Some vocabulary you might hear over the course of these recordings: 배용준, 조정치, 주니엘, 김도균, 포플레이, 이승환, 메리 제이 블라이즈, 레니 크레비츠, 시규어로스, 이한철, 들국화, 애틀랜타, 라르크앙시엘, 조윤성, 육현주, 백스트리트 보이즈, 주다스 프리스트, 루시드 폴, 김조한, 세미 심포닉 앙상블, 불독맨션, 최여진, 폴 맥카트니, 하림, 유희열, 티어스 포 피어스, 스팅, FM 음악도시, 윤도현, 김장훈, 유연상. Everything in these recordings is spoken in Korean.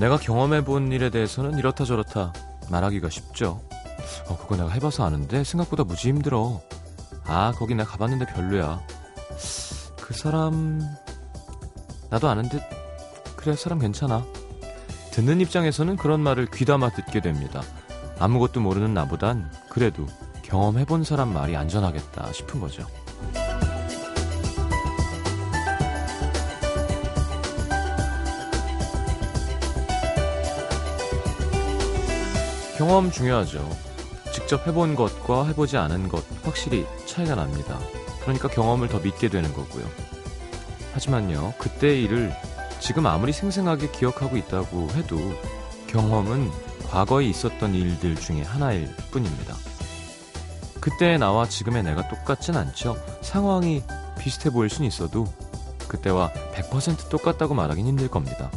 내가 경험해본 일에 대해서는 이렇다 저렇다 말하기가 쉽죠. 그거 내가 해봐서 아는데 생각보다 무지 힘들어. 거기 나 가봤는데 별로야. 그 사람 나도 아는데 그래 사람 괜찮아. 듣는 입장에서는 그런 말을 귀담아 듣게 됩니다. 아무것도 모르는 나보단 그래도 경험해본 사람 말이 안전하겠다 싶은 거죠. 경험 중요하죠. 직접 해본 것과 해보지 않은 것 확실히 차이가 납니다. 그러니까 경험을 더 믿게 되는 거고요. 하지만요, 그때의 일을 지금 아무리 생생하게 기억하고 있다고 해도 경험은 과거에 있었던 일들 중에 하나일 뿐입니다. 그때의 나와 지금의 내가 똑같진 않죠. 상황이 비슷해 보일 순 있어도 그때와 100% 똑같다고 말하긴 힘들 겁니다.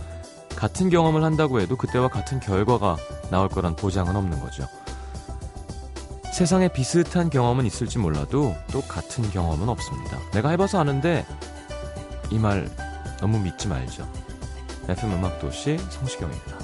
같은 경험을 한다고 해도 그때와 같은 결과가 나올 거란 보장은 없는 거죠. 세상에 비슷한 경험은 있을지 몰라도 똑같은 경험은 없습니다. 내가 해봐서 아는데 이 말 너무 믿지 말죠. FM 음악도시 성시경입니다.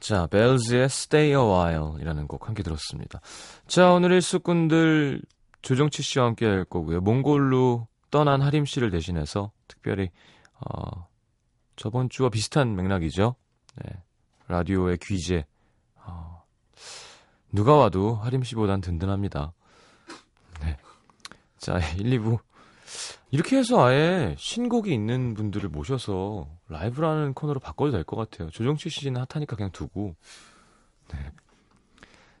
자, 벨즈의 Stay a While 이라는 곡 함께 들었습니다. 자, 오늘 일수꾼들 조정치 씨와 함께 할 거고요. 몽골로 떠난 하림 씨를 대신해서 특별히 저번 주와 비슷한 맥락이죠. 네, 라디오의 귀재. 누가 와도 하림 씨보단 든든합니다. 네. 자, 1, 2부 이렇게 해서 아예 신곡이 있는 분들을 모셔서 라이브라는 코너로 바꿔도 될 것 같아요. 조정치 씨는 핫하니까 그냥 두고. 네.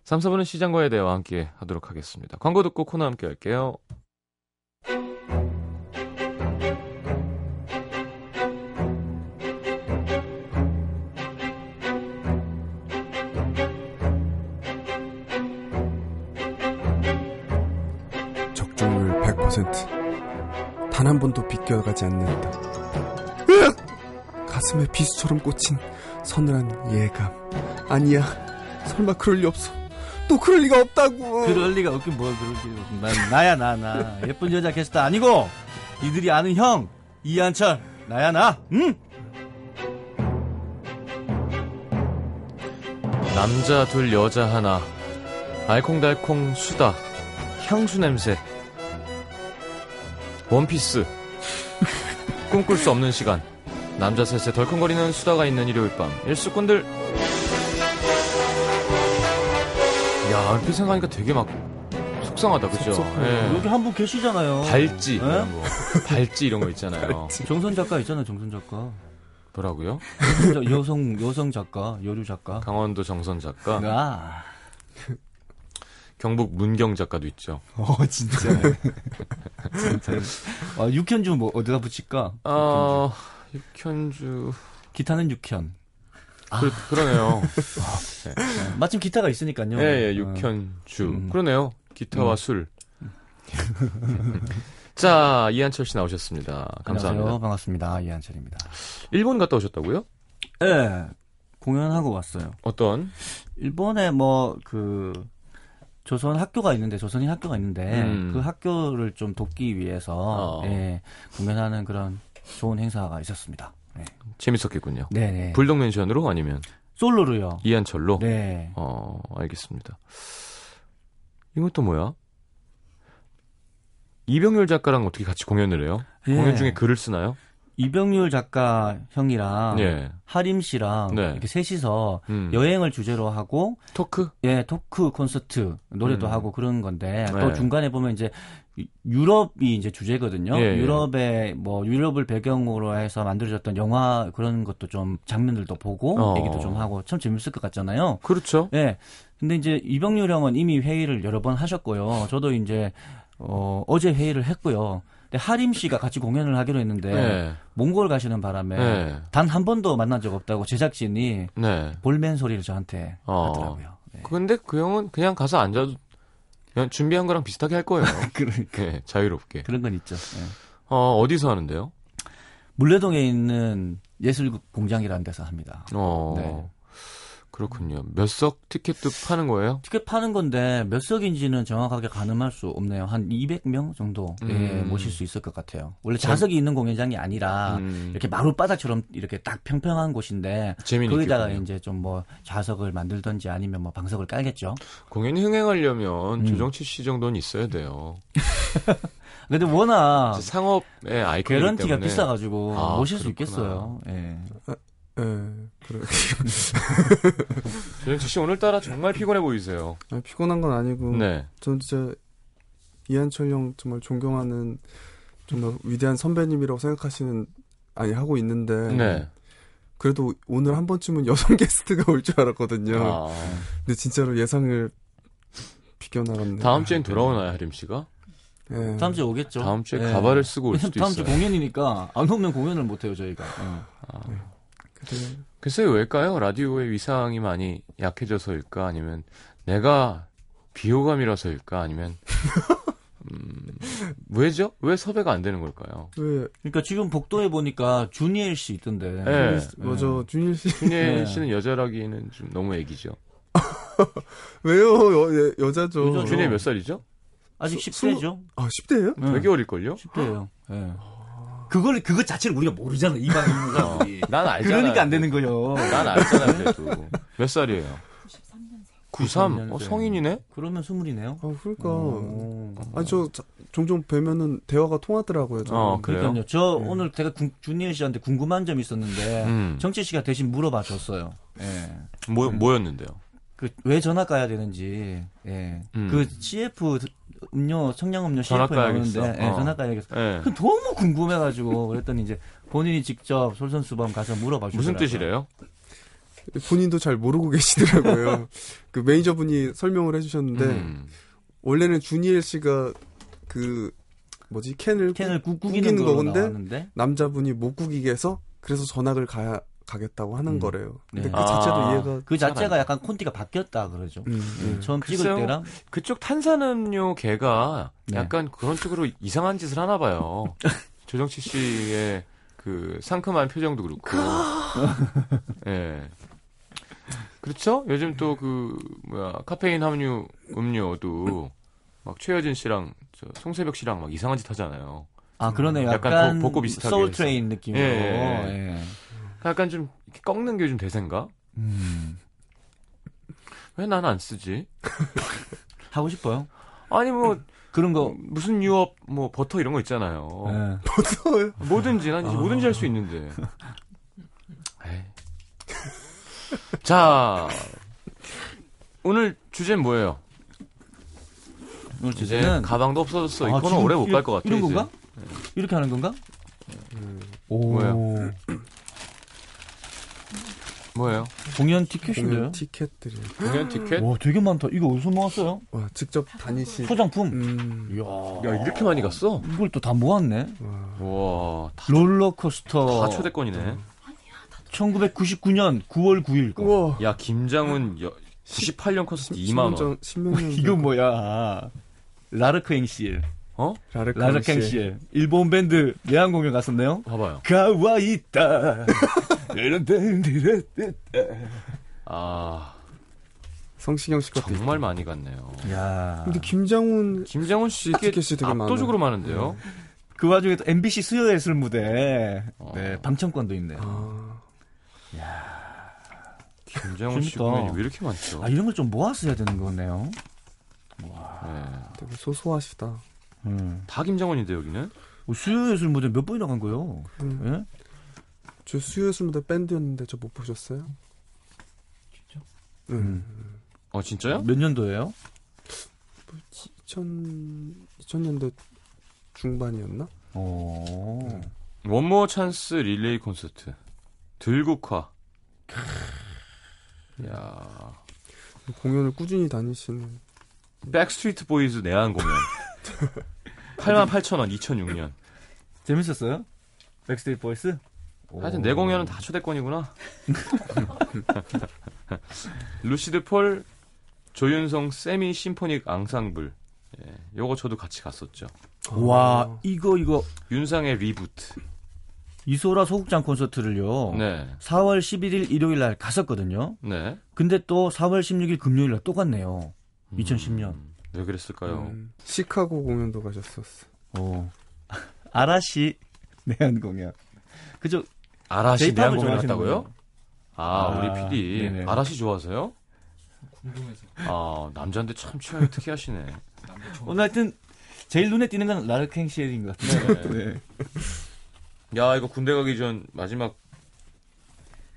3, 4분은 시장과의 대화와 함께 하도록 하겠습니다. 광고 듣고 코너 함께 할게요. 적중률 100%. 단 한 번도 비껴가지 않는다. 가슴에 비수처럼 꽂힌 서늘한 예감. 아니야, 설마 그럴 리 없어. 또 그럴 리가 없다고. 그럴 리가 없긴 뭐야. 그럴 리가 없긴. 난 나야 나. 예쁜 여자 게스트 아니고 이들이 아는 형 이한철. 나야 나. 응? 남자 둘 여자 하나. 알콩달콩 수다. 향수 냄새. 원피스. 꿈꿀 수 없는 시간. 남자 셋에 덜컹거리는 수다가 있는 일요일 밤 일수꾼들. 야, 이렇게 생각하니까 되게 막 속상하다. 그죠? 예. 여기 한 분 계시잖아요. 발찌 이런 거. 발찌 이런 거 있잖아요. 정선 작가 있잖아요. 정선 작가 뭐라고요? 여성 작가, 여류 작가, 강원도 정선 작가. 아. 경북 문경 작가도 있죠. 진짜. 진짜. 육현주 뭐 어디다 붙일까? 육현주. 기타는 육현. 그러네요. 네. 마침 기타가 있으니까요. 예, 육현주. 그러네요. 기타와 술. 자, 이한철 씨 나오셨습니다. 감사합니다. 안녕하세요. 반갑습니다. 이한철입니다. 일본 갔다 오셨다고요? 예. 네, 공연하고 왔어요. 어떤? 일본에 조선인 학교가 있는데 그 학교를 좀 돕기 위해서 예, 공연하는 그런 좋은 행사가 있었습니다. 예. 재밌었겠군요. 네네. 불독맨션으로 아니면 솔로로요. 이한철로. 네. 알겠습니다. 이것도 뭐야? 이병률 작가랑 어떻게 같이 공연을 해요? 예. 공연 중에 글을 쓰나요? 이병률 작가 형이랑 하림 씨랑 이렇게 셋이서 여행을 주제로 하고 토크 콘서트 노래도 하고 그런 건데 또 중간에 보면 이제 유럽이 이제 주제거든요. 예, 유럽의 뭐 유럽을 배경으로 해서 만들어졌던 영화 그런 것도 좀 장면들도 보고 얘기도 좀 하고 참 재밌을 것 같잖아요. 그렇죠. 네. 근데 이제 이병률 형은 이미 회의를 여러 번 하셨고요. 저도 이제 어제 회의를 했고요. 근데 하림 씨가 같이 공연을 하기로 했는데 네. 몽골 가시는 바람에 네. 단 한 번도 만난 적 없다고 제작진이 네. 볼멘 소리를 저한테 하더라고요. 네. 근데 그 형은 그냥 가서 앉아도 준비한 거랑 비슷하게 할 거예요. 그러니까. 네, 자유롭게. 그런 건 있죠. 네. 어디서 하는데요? 물레동에 있는 예술공장이라는 데서 합니다. 네. 그렇군요. 몇 석 티켓도 파는 거예요? 티켓 파는 건데 몇 석인지는 정확하게 가늠할 수 없네요. 한 200명 정도 모실 수 있을 것 같아요. 원래 좌석이 있는 공연장이 아니라 이렇게 마룻바닥처럼 이렇게 딱 평평한 곳인데 거기다가 있겠군요. 이제 좀 뭐 좌석을 만들든지 아니면 뭐 방석을 깔겠죠. 공연이 흥행하려면 조정치 씨 정도는 있어야 돼요. 근데 워낙 상업의 아이콘이기 때문에 개런티가 비싸가지고 모실 수 있겠어요. 예. 그래요. 조정치 씨 오늘따라 정말 피곤해 보이세요. 아니, 피곤한 건 아니고 네. 전 진짜 이한철 형 정말 존경하는 정말 위대한 선배님이라고 생각하시는 하고 있는데 네. 그래도 오늘 한 번쯤은 여성 게스트가 올 줄 알았거든요. 근데 진짜로 예상을 비껴나갔네요. 다음 주엔 돌아오나요, 하림 씨가? 네. 다음 주에 오겠죠. 다음 주에 네. 가발을 쓰고 올 수도 다음 있어요. 다음 주 공연이니까 안 오면 공연을 못해요, 저희가. 네. 글쎄요, 왜일까요? 라디오의 위상이 많이 약해져서일까? 아니면 내가 비호감이라서일까? 아니면 왜죠? 왜 섭외가 안 되는 걸까요? 왜? 그러니까 지금 복도에 보니까 주니엘 씨 있던데. 네. 맞아, 주니엘 씨. 주니엘 씨는 여자라기에는 좀 너무 애기죠. 왜요? 여자죠. 주니엘 몇 살이죠? 아직 10대죠. 아, 10대예요? 네. 되게 어릴걸요? 10대예요. 네. 그거 자체를 우리가 모르잖아, 이방인가. 난 알잖아. 그러니까 안 되는 거요. 난 알잖아, 그래도. 몇 살이에요? 93년생. 93? 성인이네? 그러면 20이네요? 그러니까. 아니, 저 종종 뵈면은 대화가 통하더라고요, 저는. 그러니까요. 저 오늘 제가 준예일 씨한테 궁금한 점이 있었는데, 정치 씨가 대신 물어봐 줬어요. 예. 뭐였는데요? 왜 전화 까야 되는지, 예. CF, 청량음료 CF에 나오는데 전화 까야겠어. 그 너무 궁금해가지고 그랬더니 이제 본인이 직접 솔선수범 가서 물어봐주더라고요. 무슨 뜻이래요? 본인도 잘 모르고 계시더라고요. 그 매니저분이 설명을 해주셨는데 원래는 주니엘 씨가 그 캔을 구기는 건데 남자분이 못 구기게 해서 그래서 전학을 가겠다고 하는 거래요. 근데 네. 그 자체도 이해가 그 자체가 약간 콘티가 바뀌었다 그러죠. 처음 찍을 때랑 그쪽 탄산음료 개가 네. 약간 그런 쪽으로 이상한 짓을 하나 봐요. 조정치 씨의 그 상큼한 표정도 그렇고. 예. 네. 그렇죠? 요즘 또 그 카페인 함유 음료도 막 최여진 씨랑 저 송세벽 씨랑 막 이상한 짓 하잖아요. 그러네요. 약간 복고 비슷하게 소울 트레인 느낌으로. 예. 약간 좀 이렇게 꺾는 게 요즘 대세인가? 왜 난 안 쓰지? 하고 싶어요? 아니 뭐 그런 거 무슨 유업 뭐 버터 이런 거 있잖아요. 네. 버터요? 뭐든지 할 수 있는데. 자 오늘 주제는 뭐예요? 오늘 주제는 가방도 없어졌어. 이거는 오래 못 갈 것 같아. 이런 건가? 네. 이렇게 하는 건가? 오. 뭐야? 뭐예요? 공연 티켓인데요? 공연 티켓들이. 공연 티켓? 와, 되게 많다. 이거 어디서 모았어요? 와, 직접 다니시. 소장품? 야, 이렇게 많이 갔어? 이걸 또 다 모았네? 와. 롤러코스터. 다 초대권이네. 아니야, 다 1999년 9월 9일. 우와. 야, 김장훈 98년 콘서트 2만 원. 이거 뭐야. 라르크앙시엘. 라르크앙시엘. 일본 밴드 내한 공연 갔었네요? 봐봐요. 가와이타. 성시경 씨 것도 정말 있다. 많이 갔네요. 야. 근데 김장훈 씨 티켓이 되게 많아요. 압도적으로 많은데요. 네. 그 와중에 또 MBC 수요 예술 무대, 네 방청권도 있네요. 야. 김장훈 씨 공연이 왜 이렇게 많죠? 이런 걸 좀 모았어야 되는 거네요. 와, 되게 소소하시다. 다 김장훈인데 여기는? 수요 예술 무대 몇 번이나 간 거예요? 예? 저 수요일마다 밴드였는데 저 못 보셨어요? 진짜? 진짜요? 몇 년도예요? 2000년대 중반이었나? 어. 원모어 찬스 릴레이 콘서트. 들국화. 야. 공연을 꾸준히 다니시는 백스트리트 보이즈 내한 공연. 88,000원 2006년. 재밌었어요? 백스트리트 보이즈? 하여튼 내 공연은 다 초대권이구나. 루시드 폴, 조윤성, 세미 심포닉 앙상블. 예, 요거 저도 같이 갔었죠. 와, 이거 윤상의 리부트. 이소라 소극장 콘서트를요. 네. 4월 11일 일요일 날 갔었거든요. 네. 근데 또 4월 16일 금요일 날 또 갔네요. 2010년. 왜 그랬을까요? 시카고 공연도 가셨었어. 어. 아라시 내한 공연. 그죠? 아라시 내한 공연 갔다고요? 아, 우리 PD. 네네. 아라시 좋아하세요? 궁금해서. 아, 남자인데 참 취향이 특이하시네. 오늘 하여튼 제일 눈에 띄는 건 라르크앙시엘인 것 같아요. 네. 네. 야, 이거 군대 가기 전 마지막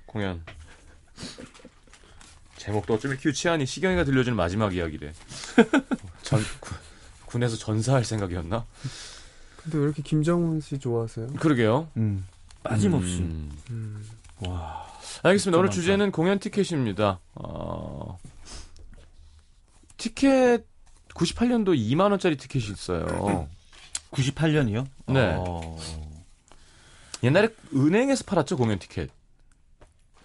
공연. 제목도 어쩌면 큐치하니 시경이가 들려준 마지막 이야기래. 군에서 전사할 생각이었나? 근데 왜 이렇게 김장훈 씨 좋아하세요? 그러게요. 빠짐없이. 와. 알겠습니다. 오늘 많다. 주제는 공연 티켓입니다. 티켓 98년도 2만원짜리 티켓이 있어요. 98년이요? 네. 옛날에 은행에서 팔았죠, 공연 티켓.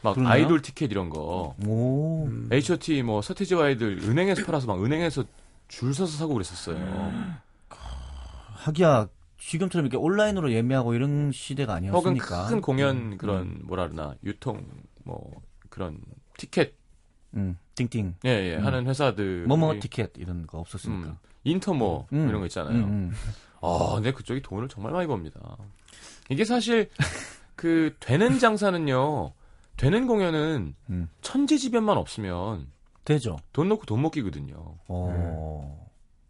막 그러나요? 아이돌 티켓 이런 거. 오. HOT 뭐 서태지와 아이들 은행에서 팔아서 막 은행에서 줄 서서 사고 그랬었어요. 하기야 지금처럼 이렇게 온라인으로 예매하고 이런 시대가 아니었으니까. 혹은 큰 공연 그런 뭐라 그러나 유통 뭐 그런 티켓. 띵띵. 예예. 하는 회사들. 뭐뭐 티켓 이런 거 없었으니까. 인터모 이런 거 있잖아요. 아, 근데 그쪽이 돈을 정말 많이 법니다. 이게 사실 그 되는 장사는요. 되는 공연은 천지지변만 없으면 되죠. 돈 넣고 돈 못 끼거든요.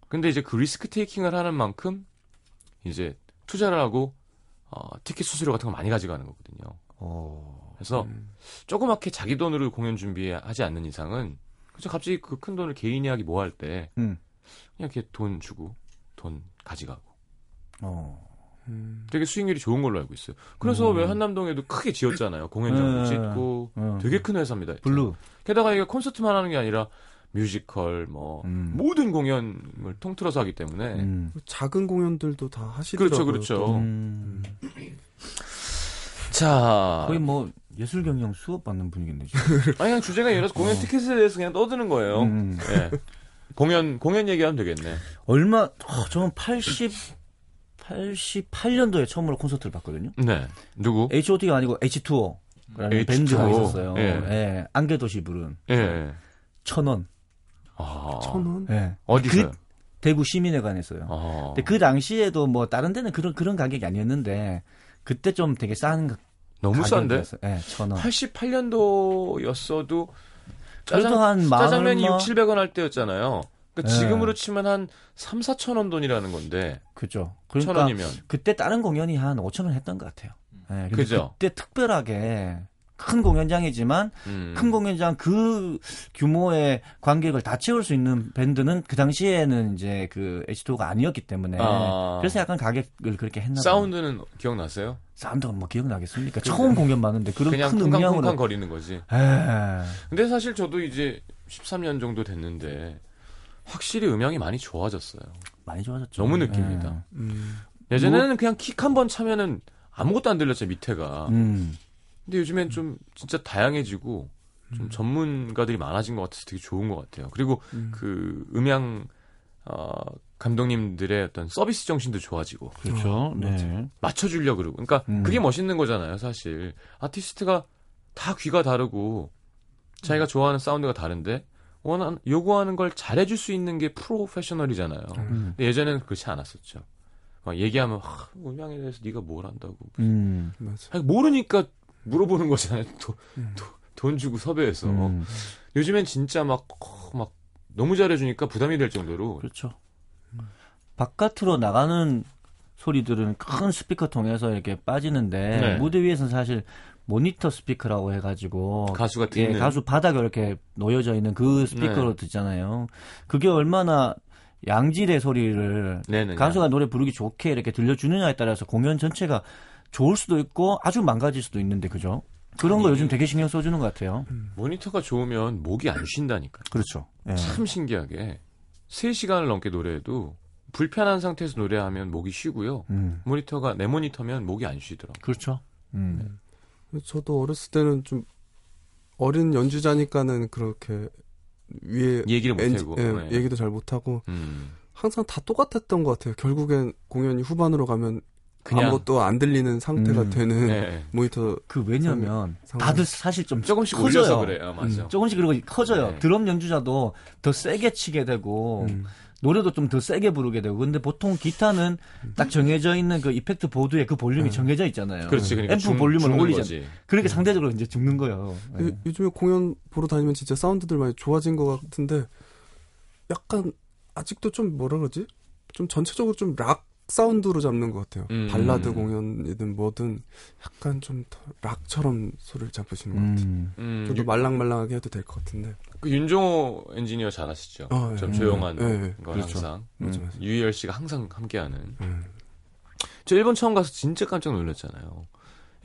근데 이제 그 리스크 테이킹을 하는 만큼 이제 투자를 하고 티켓 수수료 같은 거 많이 가져가는 거거든요. 그래서 조그맣게 자기 돈으로 공연 준비하지 않는 이상은 그래서 갑자기 그 큰 돈을 개인이 하기 뭐 할 때 그냥 이렇게 돈 주고 돈 가져가고 되게 수익률이 좋은 걸로 알고 있어요. 그래서 왜 한남동에도 크게 지었잖아요. 공연장도 짓고 되게 큰 회사입니다. 블루. 게다가 이게 콘서트만 하는 게 아니라 뮤지컬 뭐 모든 공연을 통틀어서 하기 때문에 작은 공연들도 다 하시더라고요. 그렇죠. 자, 거의 뭐 예술 경영 수업 받는 분위기인데. 아니, 그냥 주제가 여러 공연 티켓에 대해서 그냥 떠드는 거예요. 네. 공연 얘기하면 되겠네. 저는 88년도에 처음으로 콘서트를 봤거든요. 네. 누구? HOT가 아니고 H2O. 밴드가 있었어요. 예. 예. 안개도시 부른. 예. 1,000원. 아. 1,000원? 예. 어디서요? 대구 시민회관에서요. 아. 근데 그 당시에도 뭐 다른 데는 그런 가격이 아니었는데 그때 좀 되게 싼 너무 싼데? 예, 1,000원. 88년도였어도 짜장면이 6,700원 할 때였잖아요. 그러니까 네. 지금으로 치면 한 3,4,000원 돈이라는 건데. 그죠. 그러니까 1,000원이면. 그때 다른 공연이 한 5,000원 했던 것 같아요. 네, 그죠. 그때 특별하게 큰 공연장이지만 큰 공연장 그 규모의 관객을 다 채울 수 있는 밴드는 그 당시에는 이제 그 H2O가 아니었기 때문에 그래서 약간 가격을 그렇게 했나 봐요. 사운드는 기억나세요? 사운드가 뭐 기억나겠습니까? 처음 공연 봤는데 그런 그냥 큰 음향으로. 그냥 쿵쾅쿵쾅 거리는 거지. 근데 사실 저도 이제 13년 정도 됐는데 확실히 음향이 많이 좋아졌어요. 많이 좋아졌죠. 너무 느낍니다. 예전에는 그냥 킥 한 번 차면은 아무것도 안 들렸죠, 밑에가. 근데 요즘엔 좀 진짜 다양해지고 좀 전문가들이 많아진 것 같아서 되게 좋은 것 같아요. 그리고 그 음향 감독님들의 어떤 서비스 정신도 좋아지고. 그렇죠. 네. 맞춰주려고 그러고. 그러니까 그게 멋있는 거잖아요, 사실. 아티스트가 다 귀가 다르고 자기가 좋아하는 사운드가 다른데 요구하는 걸 잘해줄 수 있는 게 프로페셔널이잖아요. 근데 예전에는 그렇지 않았었죠. 막 얘기하면 음향에 대해서 네가 뭘 안다고. 아니, 모르니까 물어보는 거잖아요. 돈 주고 섭외해서. 요즘엔 진짜 막 너무 잘해주니까 부담이 될 정도로. 그렇죠. 바깥으로 나가는 소리들은 큰 스피커 통해서 이렇게 빠지는데 네. 무대 위에서는 사실 모니터 스피커라고 해가지고 가수가 듣는 가수 바닥에 이렇게 놓여져 있는 그 스피커로 네. 듣잖아요. 그게 얼마나 양질의 소리를 네네. 가수가 노래 부르기 좋게 이렇게 들려주느냐에 따라서 공연 전체가 좋을 수도 있고 아주 망가질 수도 있는데 그죠? 그런 거 요즘 되게 신경 써주는 것 같아요. 모니터가 좋으면 목이 안 쉰다니까. 그렇죠. 예. 참 신기하게 3시간을 넘게 노래해도 불편한 상태에서 노래하면 목이 쉬고요. 모니터가 내 모니터면 목이 안 쉬더라고요. 그렇죠. 저도 어렸을 때는 좀 어린 연주자니까는 그렇게 위에 얘기를 못하고 예, 네. 얘기도 잘 못하고 항상 다 똑같았던 것 같아요. 결국엔 공연이 후반으로 가면 그냥 아무것도 안 들리는 상태가 되는 네. 모니터. 그 왜냐면 다들 사실 좀 조금씩 커져요. 올려서 그래요. 맞아. 조금씩 그리고 커져요. 네. 드럼 연주자도 더 세게 치게 되고 노래도 좀 더 세게 부르게 되고. 근데 보통 기타는 딱 정해져 있는 그 이펙트 보드에 그 볼륨이 정해져 있잖아요. 그렇지. 그러니까 앰프 볼륨을 올리잖아요. 그러니까 상대적으로 이제 죽는 거예요. 네. 요즘에 공연 보러 다니면 진짜 사운드들 많이 좋아진 것 같은데 약간 아직도 좀 뭐라 그러지? 좀 전체적으로 좀 락 사운드로 잡는 것 같아요. 발라드 공연이든 뭐든 약간 좀 락처럼 소리를 잡으시는 것 같아요. 저도 말랑말랑하게 해도 될 것 같은데. 그 윤종호 엔지니어 잘하시죠. 아, 예. 좀 조용한 건 그렇죠. 항상 유희열 씨가 항상 함께하는. 저 일본 처음 가서 진짜 깜짝 놀랐잖아요.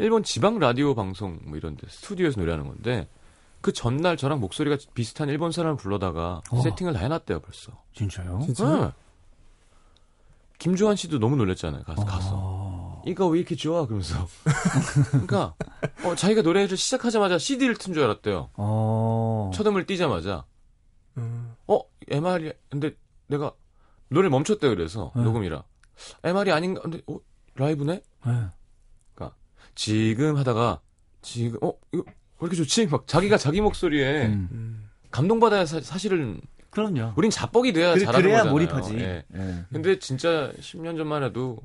일본 지방 라디오 방송 뭐 이런데 스튜디오에서 노래하는 건데 그 전날 저랑 목소리가 비슷한 일본 사람을 불러다가 세팅을 다 해놨대요 벌써. 진짜요? 진짜요? 네. 김조한 씨도 너무 놀랐잖아요. 가서. 이거 왜 이렇게 좋아? 그러면서. 그러니까 자기가 노래를 시작하자마자 CD를 튼 줄 알았대요. 첫음을 띄자마자. MR이 근데 내가 노래 멈췄대 그래서 녹음이라. MR이 아닌가? 근데 라이브네? 그러니까 지금 하다가 지금 이거 왜 이렇게 좋지? 막 자기가 자기 목소리에 감동받아야 사실은. 그럼요. 우린 자뻑이 돼야 잘하는 거잖아요. 그래야 몰입하지. 예. 예. 근데 진짜 10년 전만 해도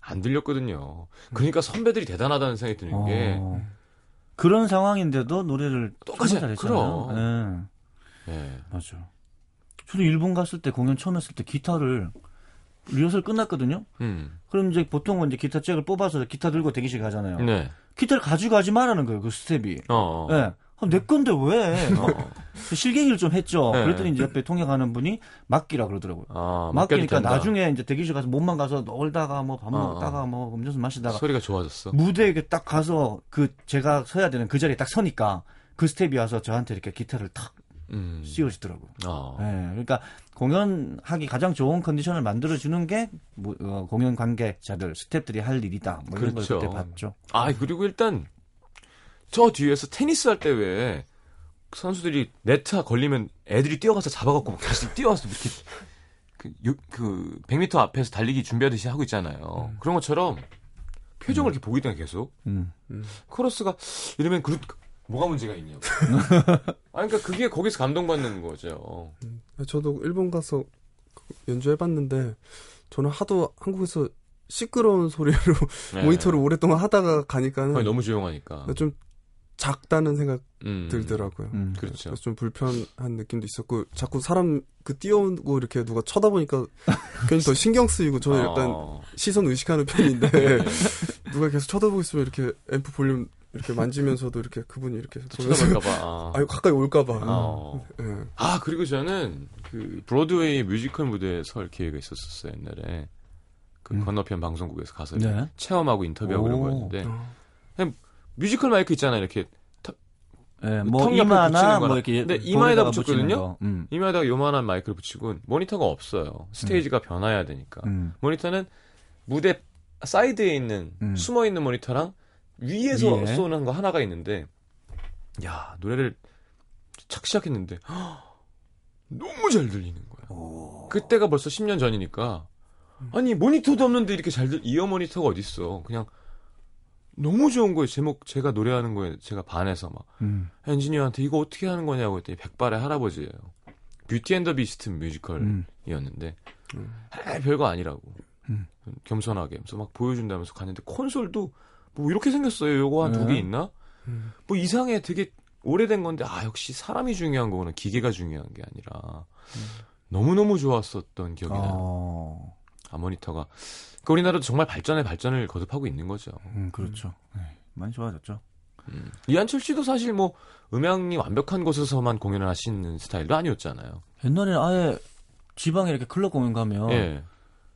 안 들렸거든요. 그러니까 선배들이 대단하다는 생각이 드는 게 그런 상황인데도 노래를 똑같이 잘했잖아요. 그럼. 예. 예. 맞아. 저도 일본 갔을 때 공연 처음 했을 때 기타를 리허설 끝났거든요. 그럼 이제 보통은 이제 기타 잭을 뽑아서 기타 들고 대기실 가잖아요. 네. 기타를 가지고 가지 말라는 거예요. 그 스텝이. 예. 내 건데 왜? 실갱이를 좀 했죠. 네. 그랬더니 이제 옆에 통역하는 분이 맡기라 그러더라고요. 맡기니까 나중에 이제 대기실 가서 몸만 가서 놀다가 뭐 밥 먹다가 뭐 음료수 마시다가 소리가 좋아졌어. 무대에 딱 가서 그 제가 서야 되는 그 자리에 딱 서니까 그 스텝이 와서 저한테 이렇게 기타를 탁 씌워주더라고요. 네, 그러니까 공연하기 가장 좋은 컨디션을 만들어주는 게 뭐, 공연 관계자들, 스텝들이 할 일이다. 뭐 이런 그렇죠. 걸 그때 봤죠. 아 그리고 일단 저 뒤에서 테니스 할 때 왜 선수들이 네트 걸리면 애들이 뛰어가서 잡아갖고 다시 뛰어와서 이렇게 그 100m 앞에서 달리기 준비하듯이 하고 있잖아요. 그런 것처럼 표정을 이렇게 보기 때문에 계속 코러스가 이러면 뭐가 문제가 있냐고. 아 그러니까 그게 거기서 감동받는 거죠. 저도 일본 가서 연주해봤는데 저는 하도 한국에서 시끄러운 소리로 네. 모니터를 오랫동안 하다가 가니까는 아니, 너무 조용하니까 좀 작다는 생각 들더라고요. 그렇죠. 좀 불편한 느낌도 있었고 자꾸 사람 뛰어오고 이렇게 누가 쳐다보니까 괜히 더 신경 쓰이고 저는 약간 시선 의식하는 편인데 누가 계속 쳐다보고 있으면 이렇게 앰프 볼륨 이렇게 만지면서도 이렇게 그분이 이렇게 쳐다볼까봐 가까이 올까봐. 네. 아 그리고 저는 그 브로드웨이 뮤지컬 무대에 설 기회가 있었어요 옛날에 그 건너편 방송국에서 가서 네. 체험하고 인터뷰하고 이런 거였는데 그냥 뮤지컬 마이크 있잖아요. 이렇게 네, 뭐 턱 옆에 붙이는 거. 근데 이마에다 붙였거든요. 이마에다가 요만한 마이크를 붙이고 모니터가 없어요. 스테이지가 변화해야 되니까. 모니터는 무대 사이드에 있는 숨어있는 모니터랑 위에서 쏘는 거 하나가 있는데 야 노래를 착 시작했는데 너무 잘 들리는 거야. 그때가 벌써 10년 전이니까 아니 모니터도 없는데 이렇게 잘 이어 모니터가 어딨어. 그냥 너무 좋은 거예요. 제가 노래하는 거에 제가 반해서 막 엔지니어한테 이거 어떻게 하는 거냐고 했더니 백발의 할아버지예요. 뷰티 앤 더 비스트 뮤지컬이었는데 별거 아니라고 겸손하게 그래서 막 보여준다면서 갔는데 콘솔도 뭐 이렇게 생겼어요. 요거 한 두 개 있나? 뭐 이상해. 되게 오래된 건데 역시 사람이 중요한 거구나. 기계가 중요한 게 아니라 너무너무 좋았었던 기억이 나요. 모니터가 그러니까 우리나라도 정말 발전을 거듭하고 있는 거죠. 그렇죠. 많이 좋아졌죠. 이한철 씨도 사실 뭐 음향이 완벽한 곳에서만 공연을 하시는 스타일도 아니었잖아요. 옛날에는 아예 지방에 이렇게 클럽 공연 가면 예.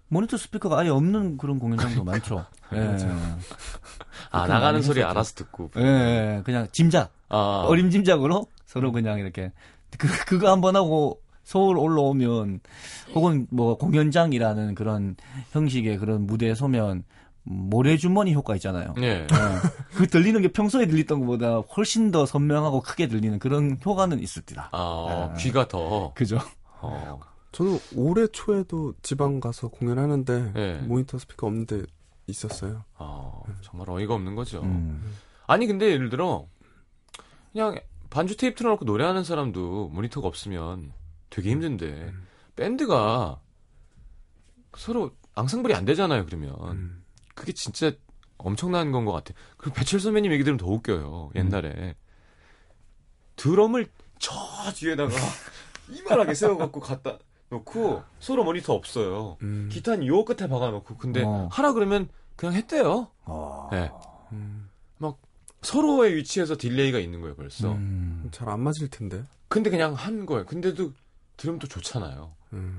모니터 스피커가 아예 없는 그런 공연장도 많죠. 예. 아 나가는 소리 했었죠. 알아서 듣고. 예, 그냥 짐작. 아. 어림짐작으로 서로 그냥 이렇게 그거 한번 하고 서울 올라오면 혹은 뭐 공연장이라는 그런 형식의 그런 무대에 서면. 모래주머니 효과 있잖아요. 예. 네. 그 들리는 게 평소에 들리던 것보다 훨씬 더 선명하고 크게 들리는 그런 효과는 있습니다. 아, 네. 귀가 더. 그죠. 저는 올해 초에도 지방 가서 공연하는데 네. 모니터 스피커 없는데 있었어요. 아, 정말 어이가 없는 거죠. 아니 근데 예를 들어 그냥 반주 테이프 틀어놓고 노래하는 사람도 모니터가 없으면 되게 힘든데 밴드가 서로 앙상블이 안 되잖아요. 그러면. 그게 진짜 엄청난 건 것 같아요. 그리고 배철 선배님 얘기 들으면 더 웃겨요. 옛날에 드럼을 저 뒤에다가 이만하게 세워갖고 갖다 놓고 서로 모니터 없어요. 기타는 요 끝에 박아놓고 근데 하라 그러면 그냥 했대요. 네. 막 서로의 위치에서 딜레이가 있는 거예요. 벌써. 잘 안 맞을 텐데. 근데 그냥 한 거예요. 근데도 들으면 또 좋잖아요. 그러니까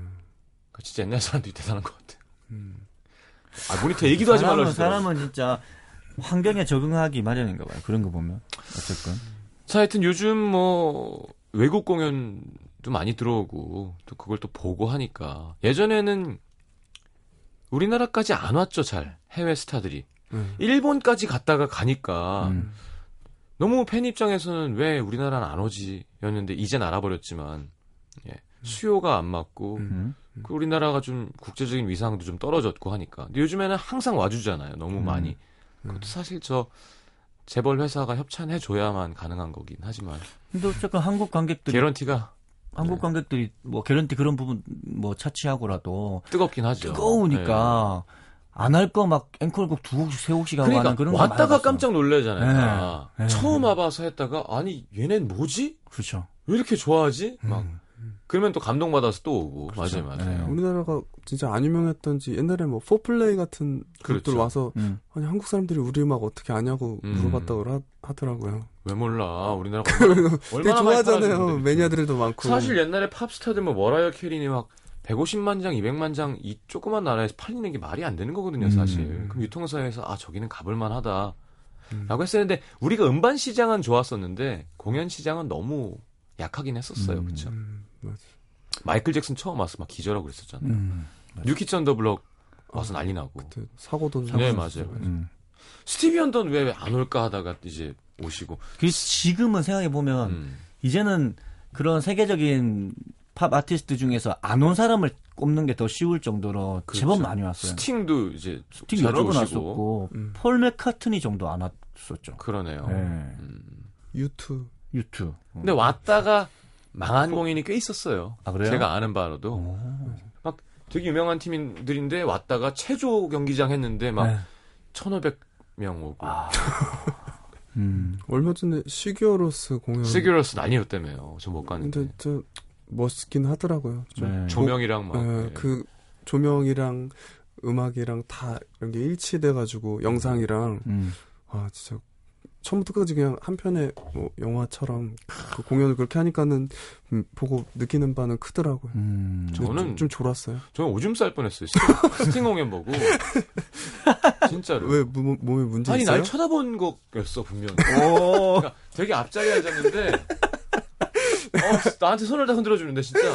진짜 옛날 사람들이 대단한 것 같아요. 아, 모니터 얘기도 하지 말라고. 사람은 진짜 환경에 적응하기 마련인가 봐요. 그런 거 보면. 어쨌건. 자, 하여튼 요즘 뭐, 외국 공연도 많이 들어오고, 또 그걸 또 보고 하니까. 예전에는 우리나라까지 안 왔죠, 잘. 해외 스타들이. 일본까지 갔다가 가니까, 너무 팬 입장에서는 왜 우리나라는 안 오지? 였는데, 이젠 알아버렸지만, 예. 수요가 안 맞고, 그 우리나라가 좀 국제적인 위상도 좀 떨어졌고 하니까. 근데 요즘에는 항상 와주잖아요. 너무 많이. 그것도 사실 저 재벌 회사가 협찬해줘야만 가능한 거긴 하지만. 근데 어쨌든 한국 관객들이. 개런티가. 한국 네. 관객들이 뭐 개런티 그런 부분 뭐 차치하고라도. 뜨겁긴 하죠. 뜨거우니까. 네. 안 할 거 막 앵콜곡 두 곡씩 세 곡씩 하고 그러니까, 하는 그런 거 왔다가 깜짝 놀라잖아요. 네. 아, 네. 처음 와봐서 했다가 아니 얘넨 뭐지? 그렇죠. 왜 이렇게 좋아하지? 막. 그러면 또 감동받아서 또 오고. 그렇죠. 맞아요, 맞아요. 네. 우리나라가 진짜 안 유명했던지 옛날에 뭐 포플레이 같은 그룹들 그렇죠. 와서 아니 한국 사람들이 우리 음악 어떻게 아냐고 물어봤다고 하더라고요. 왜 몰라? 우리나라가 되게 좋아하잖아요. 매니아들도 많고. 사실 옛날에 팝스타들 뭐 머라이어 캐리니 막 150만 장, 200만 장 이 조그만 나라에서 팔리는 게 말이 안 되는 거거든요, 사실. 그럼 유통사에서 아 저기는 가볼만 하다라고 했었는데 우리가 음반 시장은 좋았었는데 공연 시장은 너무 약하긴 했었어요, 그렇죠? 맞아. 마이클 잭슨 처음 와서 막 기절하고 그랬었잖아요. 뉴키즈 온 더 블럭 와서 난리 나고. 그때 사고도 네, 맞아요. 스티비 언던 왜 안 올까 하다가 이제 오시고. 지금은 생각해 보면 이제는 그런 세계적인 팝 아티스트 중에서 안 온 사람을 꼽는 게 더 쉬울 정도로 그렇죠. 제법 많이 왔어요. 스팅도 이제 스팅 여러 번 왔었고 폴 맥카트니 정도 안 왔었죠. 그러네요. 네. 유튜. 근데 왔다가 망한 공연이 꽤 있었어요. 아, 그래요? 제가 아는 바로도. 막 되게 유명한 팀들인데 왔다가 체조 경기장 했는데 막 1,500명 오고. 아. 얼마 전에 시규어로스 공연. 시규어로스 난이었다며요. 저 못 갔는데. 근데 저 멋있긴 하더라고요. 네. 조명이랑 막. 네. 그 조명이랑 음악이랑 다 이런 게 일치돼가지고 영상이랑. 와 진짜. 처음부터 끝까지 그냥 한 편의 뭐 영화처럼 그 공연을 그렇게 하니까는 보고 느끼는 바는 크더라고요. 저는 좀 졸았어요. 저는 오줌 쌀 뻔했어요. 스팅 공연 보고 진짜로. 왜 몸에 문제 있어요? 아니 날 쳐다본 거였어 분명히. 그러니까 되게 앞자리에 앉았는데 나한테 손을 다 흔들어주는데 진짜.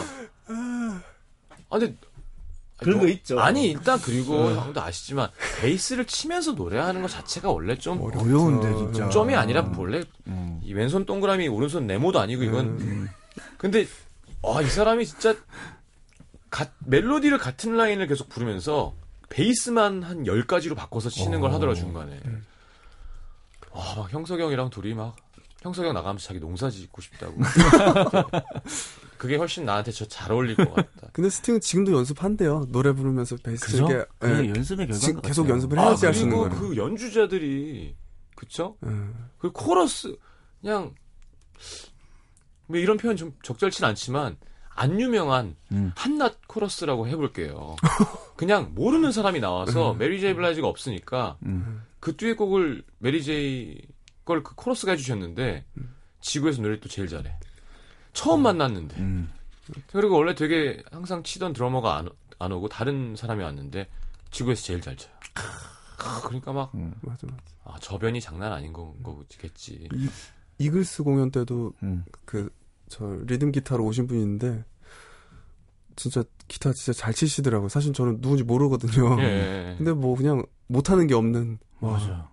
아 근데 그런 거 있죠. 아니 일단 그리고 형도 아시지만 베이스를 치면서 노래하는 것 자체가 원래 좀 어려운데 진짜 점이 아니라 원래 이 왼손 동그라미 오른손 네모도 아니고 이건 근데 아, 이 사람이 진짜 멜로디를 같은 라인을 계속 부르면서 베이스만 한 10가지로 바꿔서 치는 걸 하더라 중간에. 아, 막 형석형이랑 둘이 막 형석형 나가면서 자기 농사 짓고 싶다고. 그게 훨씬 나한테 저 잘 어울릴 것 같다. 근데 스팅은 지금도 연습한대요. 노래 부르면서 베이스 이렇게 네. 연습의 결과가 계속 연습을 해야지 할 수 있는 거예요. 그리고 그 연주자들이 그쵸? 그 코러스 그냥 뭐 이런 표현 좀 적절치는 않지만 안 유명한 한낱 코러스라고 해볼게요. 그냥 모르는 사람이 나와서 메리 제이 블라이즈가 없으니까 그 듀엣곡을 메리 제이 걸 그 코러스가 해주셨는데 지구에서 노래 또 제일 잘해. 처음 만났는데 그리고 원래 되게 항상 치던 드러머가 안 오고 다른 사람이 왔는데 지구에서 제일 잘 쳐요. 그러니까 막 맞아. 아, 저변이 장난 아닌 거겠지. 이글스 공연 때도 그 저 리듬 기타로 오신 분인데 진짜 기타 진짜 잘 치시더라고요. 사실 저는 누군지 모르거든요. 예. 근데 뭐 그냥 못하는 게 없는. 맞아.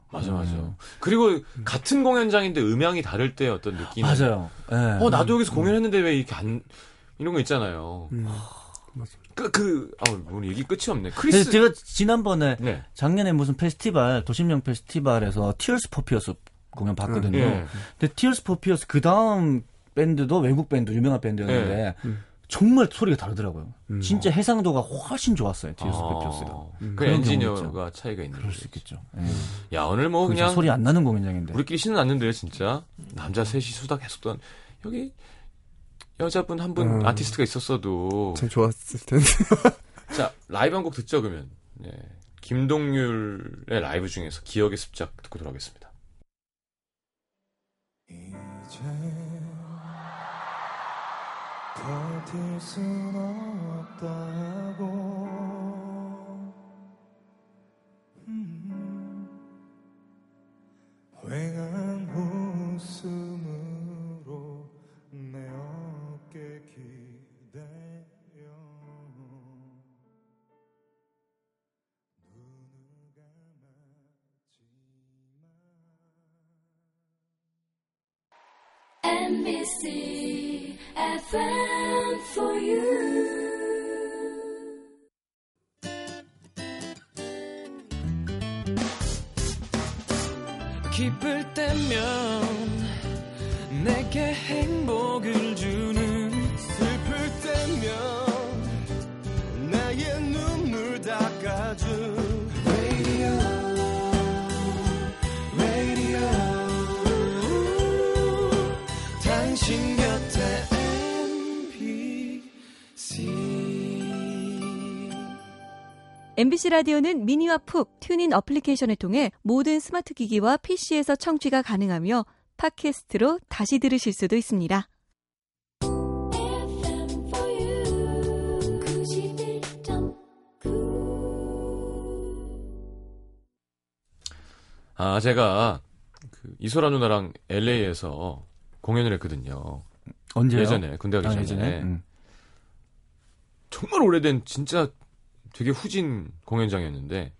그리고 같은 공연장인데 음향이 다를 때 어떤 느낌. 맞아요. 예. 나도 여기서 공연했는데 왜 이렇게 안 이런 거 있잖아요. 맞아. 오늘 얘기 끝이 없네. 그래서 제가 지난번에 작년에 무슨 페스티벌 도심령 페스티벌에서 티어스 포 피어스 공연 봤거든요. 예. 근데 티어스 포 피어스 그 다음 밴드도 외국 밴드 유명한 밴드였는데. 예. 정말 소리가 다르더라고요. 진짜 해상도가 훨씬 좋았어요. 티어스 포 피어스가. 그 엔지니어가 차이가 있는. 그럴 수 있겠죠. 야, 오늘 뭐 그냥 소리 안 나는 공연장인데. 우리끼리 신은 났는데요, 진짜. 남자 셋이 수다 계속 떠는 여기 여자분 한 분 아티스트가 있었어도 참 좋았을 텐데. 자, 라이브 한 곡 듣죠, 그러면. 네. 김동률의 라이브 중에서 기억의 습작 듣고 돌아오겠습니다. 이제 버틸 순 없다고 휑한 웃음으로 내 어깨 기대요. 눈을 감았지만 MBC FM for you. 기쁠 때면 내게 행복을 주는 슬플 때면 나의 눈물 닦아준 Radio 당신 곁에 MBC 라디오는 미니와 푹 튜닝 어플리케이션을 통해 모든 스마트 기기와 PC에서 청취가 가능하며 팟캐스트로 다시 들으실 수도 있습니다. 아, 제가 그 이소라 누나랑 LA에서 공연을 했거든요. 언제요? 예전에 군대가 계신 예전에. 정말 오래된 진짜 되게 후진 공연장이었는데,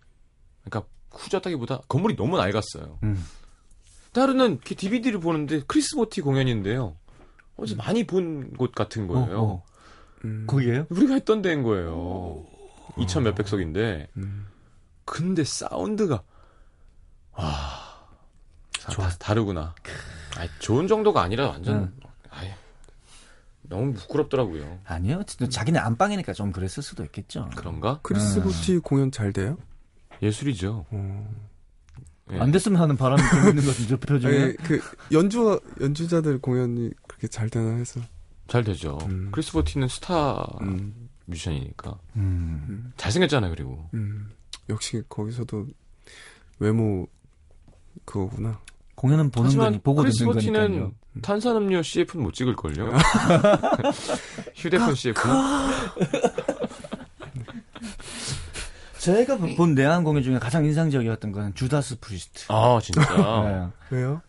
그러니까 후졌다기보다 건물이 너무 낡았어요. 따로는 DVD를 보는데 크리스 보티 공연인데요. 어제 많이 본 곳 같은 거예요. 거기에요? 우리가 했던 데인 거예요. 2,000몇백석인데, 근데 사운드가 와, 다르구나. 좋은 정도가 아니라 완전. 너무 부끄럽더라고요. 아니요, 자기네 안방이니까 좀 그랬을 수도 있겠죠. 그런가? 크리스 보티 공연 잘 돼요? 예술이죠. 예. 안 됐으면 하는 바람이 좀 있는 것 같은데 표정에. 아니, 그 연주자들 공연이 그렇게 잘 되나 해서. 잘 되죠. 크리스 보티는 스타 뮤지션이니까. 잘생겼잖아요, 그리고. 역시 거기서도 외모 그거구나. 공연은 보는 거니 보고 듣는 거니까요. 크리스 보티는 탄산음료 CF는 못 찍을걸요? 휴대폰 CF? 제가 본 내한 공연 중에 가장 인상적이었던 건 주다스 프리스트. 아, 진짜? 네. 왜요?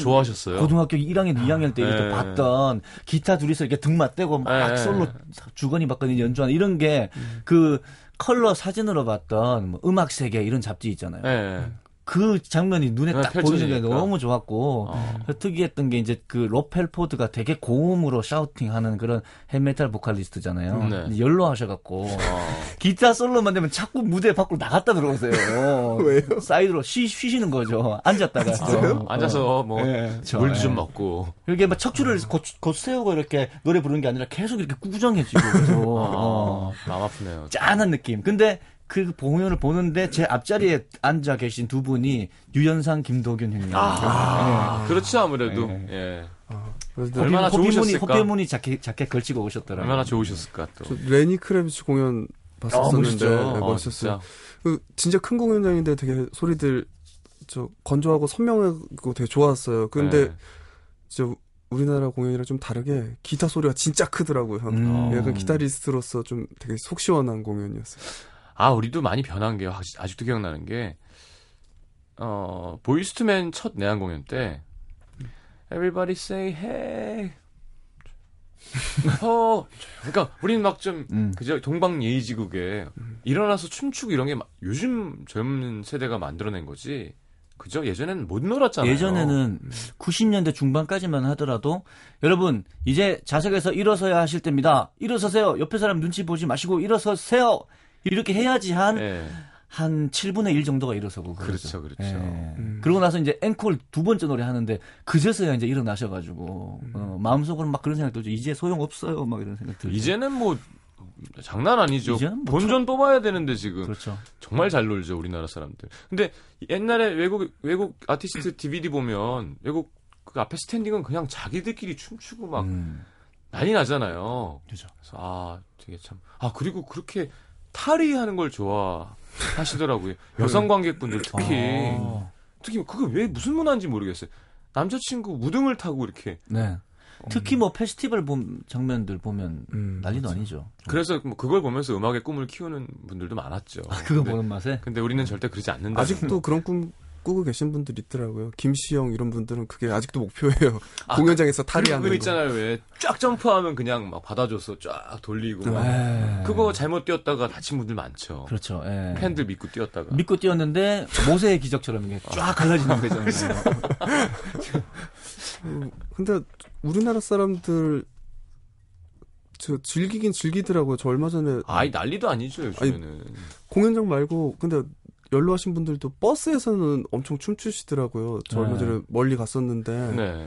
좋아하셨어요? 고등학교 1학년, 2학년 때 이렇게 봤던 기타 둘이서 이렇게 등 맞대고 막 솔로 주거니 받거니 연주하는 이런 게 그 컬러 사진으로 봤던 뭐 음악 세계 이런 잡지 있잖아요. 그 장면이 눈에 딱 보이는 게 너무 좋았고 특이했던 게 이제 그 로펠포드가 되게 고음으로 샤우팅하는 그런 헤메탈 보컬리스트잖아요. 열로 하셔갖고 기타 솔로만 되면 자꾸 무대 밖으로 나갔다 들어오세요. 왜요? 사이드로 쉬시는 거죠. 앉았다가 앉아서 뭐 물도 좀 먹고 이렇게 막 척추를 곧 세우고 이렇게 노래 부르는 게 아니라 계속 이렇게 꾸정해지고 마음 아프네요. 짠한 느낌. 근데 그 공연을 보는데 제 앞자리에 앉아 계신 두 분이 유연상 김도균 형님. 아, 예. 그렇지 아무래도. 예. 얼마나 좋으셨을까. 호피무늬 자켓 걸치고 오셨더라고요. 얼마나 좋으셨을까 또. 레니 크레비츠 공연 봤었는데 멋있었어요. 진짜 큰 공연장인데 되게 소리들 저 건조하고 선명하고 되게 좋았어요. 근데 진짜 우리나라 공연이랑 좀 다르게 기타 소리가 진짜 크더라고요. 약간 기타리스트로서 좀 되게 속 시원한 공연이었어요. 아, 우리도 많이 변한 게요. 아직도 기억나는 게 보이스투맨 첫 내한 공연 때 Everybody say hey. 그러니까 우리는 막 좀 그저 동방 예의지국에 일어나서 춤추고 이런 게 요즘 젊은 세대가 만들어낸 거지. 그죠? 예전에는 못 놀았잖아요. 예전에는 90년대 중반까지만 하더라도 여러분 이제 좌석에서 일어서야 하실 때입니다. 일어서세요. 옆에 사람 눈치 보지 마시고 일어서세요. 이렇게 해야지 한 7분의 1 정도가 일어서고. 그렇죠. 그렇죠. 예. 그러고 나서 이제 앵콜 두 번째 노래 하는데 그제서야 이제 일어나셔가지고 마음속으로 막 그런 생각 들죠. 이제 소용없어요. 막 이런 생각 들죠. 이제는 뭐 장난 아니죠. 뭐 본전 뽑아야 되는데 지금. 그렇죠. 정말 잘 놀죠 우리나라 사람들. 근데 옛날에 외국 아티스트 DVD 보면 외국 그 앞에 스탠딩은 그냥 자기들끼리 춤추고 막 난리 나잖아요. 그렇죠. 그래서 아 되게 참. 아 그리고 그렇게 탈의하는 걸 좋아하시더라고요. 여성 관객분들 특히. 아. 특히 그게 왜 무슨 문화인지 모르겠어요. 남자친구 무등을 타고 이렇게. 네. 특히 뭐 페스티벌 장면들 보면 난리도 맞아. 아니죠. 그래서 뭐 그걸 보면서 음악의 꿈을 키우는 분들도 많았죠. 아, 그거 보는 맛에? 근데 우리는 절대 그러지 않는다. 아직도 그런 꿈 꾸고 계신 분들이 있더라고요. 김시영 이런 분들은 그게 아직도 목표예요. 아, 공연장에서 탈의하는 거. 그거 있잖아요. 왜 쫙 점프하면 그냥 막 받아줘서 쫙 돌리고. 막. 그거 잘못 뛰었다가 다친 분들 많죠. 그렇죠. 에이. 팬들 믿고 뛰었다가. 믿고 뛰었는데 모세의 기적처럼 이게 쫙 갈라지는 거잖아요. 근데 우리나라 사람들 저 즐기긴 즐기더라고요. 저 얼마 전에 아이 난리도 아니죠 요즘에는. 아니, 공연장 말고 근데 연로하신 분들도 버스에서는 엄청 춤추시더라고요. 저 얼마 전에 멀리 갔었는데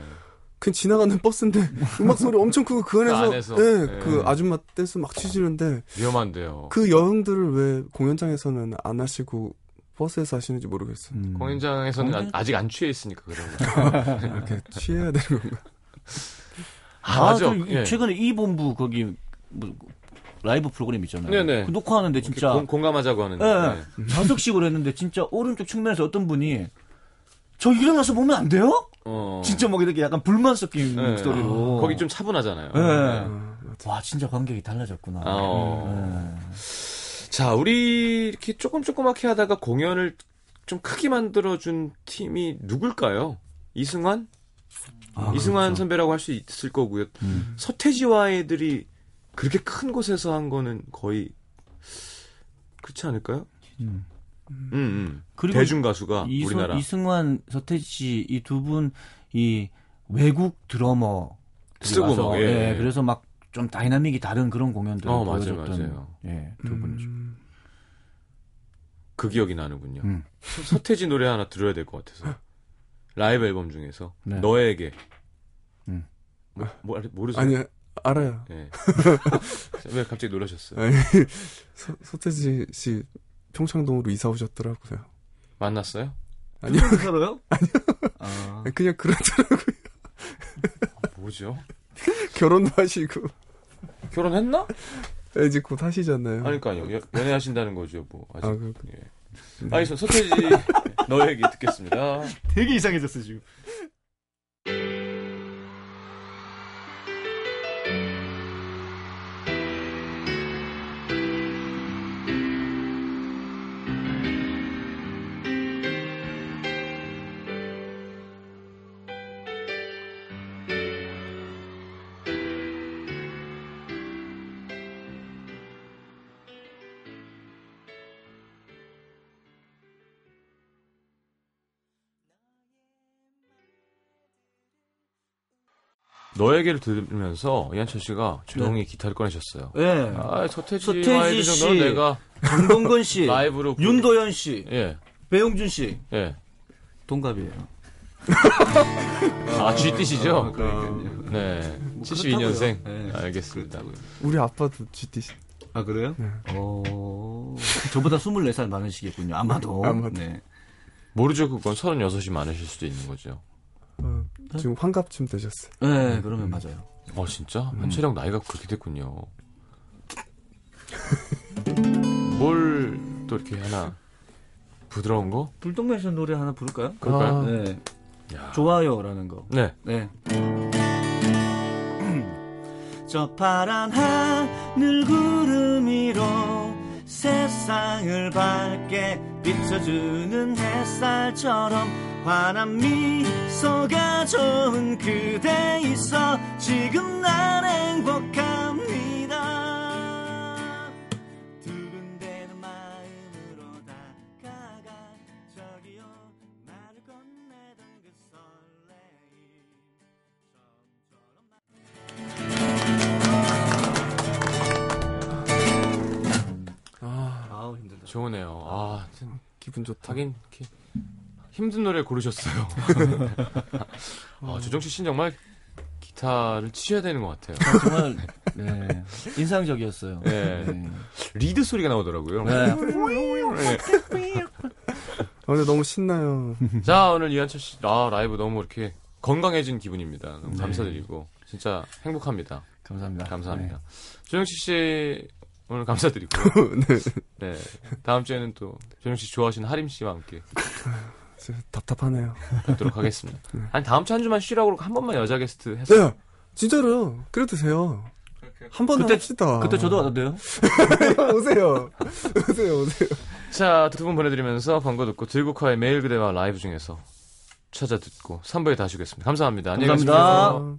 그냥 지나가는 버스인데 음악 소리 엄청 크고 그 안에서 그 아줌마 댄스 막 추시는데 위험한데요. 그 여행들을 왜 공연장에서는 안 하시고 버스에서 하시는지 모르겠어요. 공연장에서는 아직 안 취해 있으니까 그런 거. 이렇게 취해야 되는 건가? 맞아. 예. 최근에 이본부 거기 뭐 라이브 프로그램 있잖아요. 네네. 그 녹화하는데 진짜 공감하자고 하는데 좌석식으로 했는데 진짜 오른쪽 측면에서 어떤 분이 저 일어나서 보면 안 돼요? 진짜 막 이렇게 약간 불만 섞인 목소리로. 거기 좀 차분하잖아요. 와 진짜 관객이 달라졌구나. 자, 우리 이렇게 조그맣게 하다가 공연을 좀 크게 만들어준 팀이 누굴까요? 이승환? 이승환 그렇죠. 선배라고 할 수 있을 거고요. 서태지와 아이들이 그렇게 큰 곳에서 한 거는 거의 그렇지 않을까요? 그리고 대중 가수가 우리나라. 이승환, 서태지 이 두 분 이 외국 드러머 쓰고 막 그래서 막 좀 다이나믹이 다른 그런 공연들을 보여줬던 두 분이죠. 그 기억이 나는군요. 서태지 노래 하나 들어야 될 것 같아서 라이브 앨범 중에서 너에게 모르세요? 아니 알아요. 왜 갑자기 놀라셨어요? 아니, 서태지 씨 평창동으로 이사 오셨더라고요. 만났어요? 아니요. 살아요? 아니요. 아. 그냥 그러더라고요. 뭐죠? 결혼도 하시고. 결혼했나? 이제 곧 하시잖아요. 아니, 그러니까요. 연애하신다는 거죠, 뭐. 아직. 아, 그렇군요. 예. 아니, 서태지 너에게 듣겠습니다. 되게 이상해졌어, 지금. 너에게를 들으면서 이한철 씨가 조용히 기타를 꺼내셨어요. 네. 아, 서태지 씨, 내가 강동건 씨, 라이브로 윤도현 씨, 배용준 씨, 동갑이에요. 아, 쥐띠시죠? 그러니까요. 네, 뭐 72년생. 네. 알겠습니다. 우리 아빠도 쥐띠시. 아 그래요? 네. 저보다 24살 많으시겠군요. 아마도. 네. 모르죠. 그건 36이 많으실 수도 있는 거죠. 지금 환갑쯤 되셨어요. 네, 그러면 맞아요. 진짜? 한철형 나이가 그렇게 됐군요. 뭘 또 이렇게 하나 부드러운 거? 불똥매션 노래 하나 부를까요? 그럴까요? 네. 야. 좋아요라는 거. 네. 저 파란 하늘 구름 위로 세상을 밝게 비춰주는 햇살처럼 환한 미소가 좋은 그대 있어 지금 난 행복합니다. 두근대는 마음으로 다가가 저기요 나를 건네던 그 설레임. 힘들다. 좋으네요. 아, 기분 좋다. 하긴 힘든 노래 고르셨어요. 아, 조정치 씨는 정말 기타를 치셔야 되는 것 같아요. 아, 정말 네, 인상적이었어요. 네. 네. 리드 소리가 나오더라고요. 네. 네. 오늘 너무 신나요. 자, 오늘 이한철 씨 라이브 너무 이렇게 건강해진 기분입니다. 너무 감사드리고 진짜 행복합니다. 감사합니다. 감사합니다. 네. 조정치 씨 오늘 감사드리고요. 네. 네. 다음 주에는 또 조정치 좋아하시는 하림 씨와 함께. 답답하네요. 뵙도록 하겠습니다. 네. 아니 다음 주 한 주만 쉬라고 한 번만 여자 게스트 해서. 네. 진짜로요. 그래도 돼요. 한 번 합시다. 그때 저도 와도 돼요? 오세요. 오세요. 자, 두 분 보내드리면서 광고 듣고 들국화의 매일 그대와 라이브 중에서 찾아 듣고 3부에 다시 오겠습니다. 감사합니다. 안녕히 계십시오.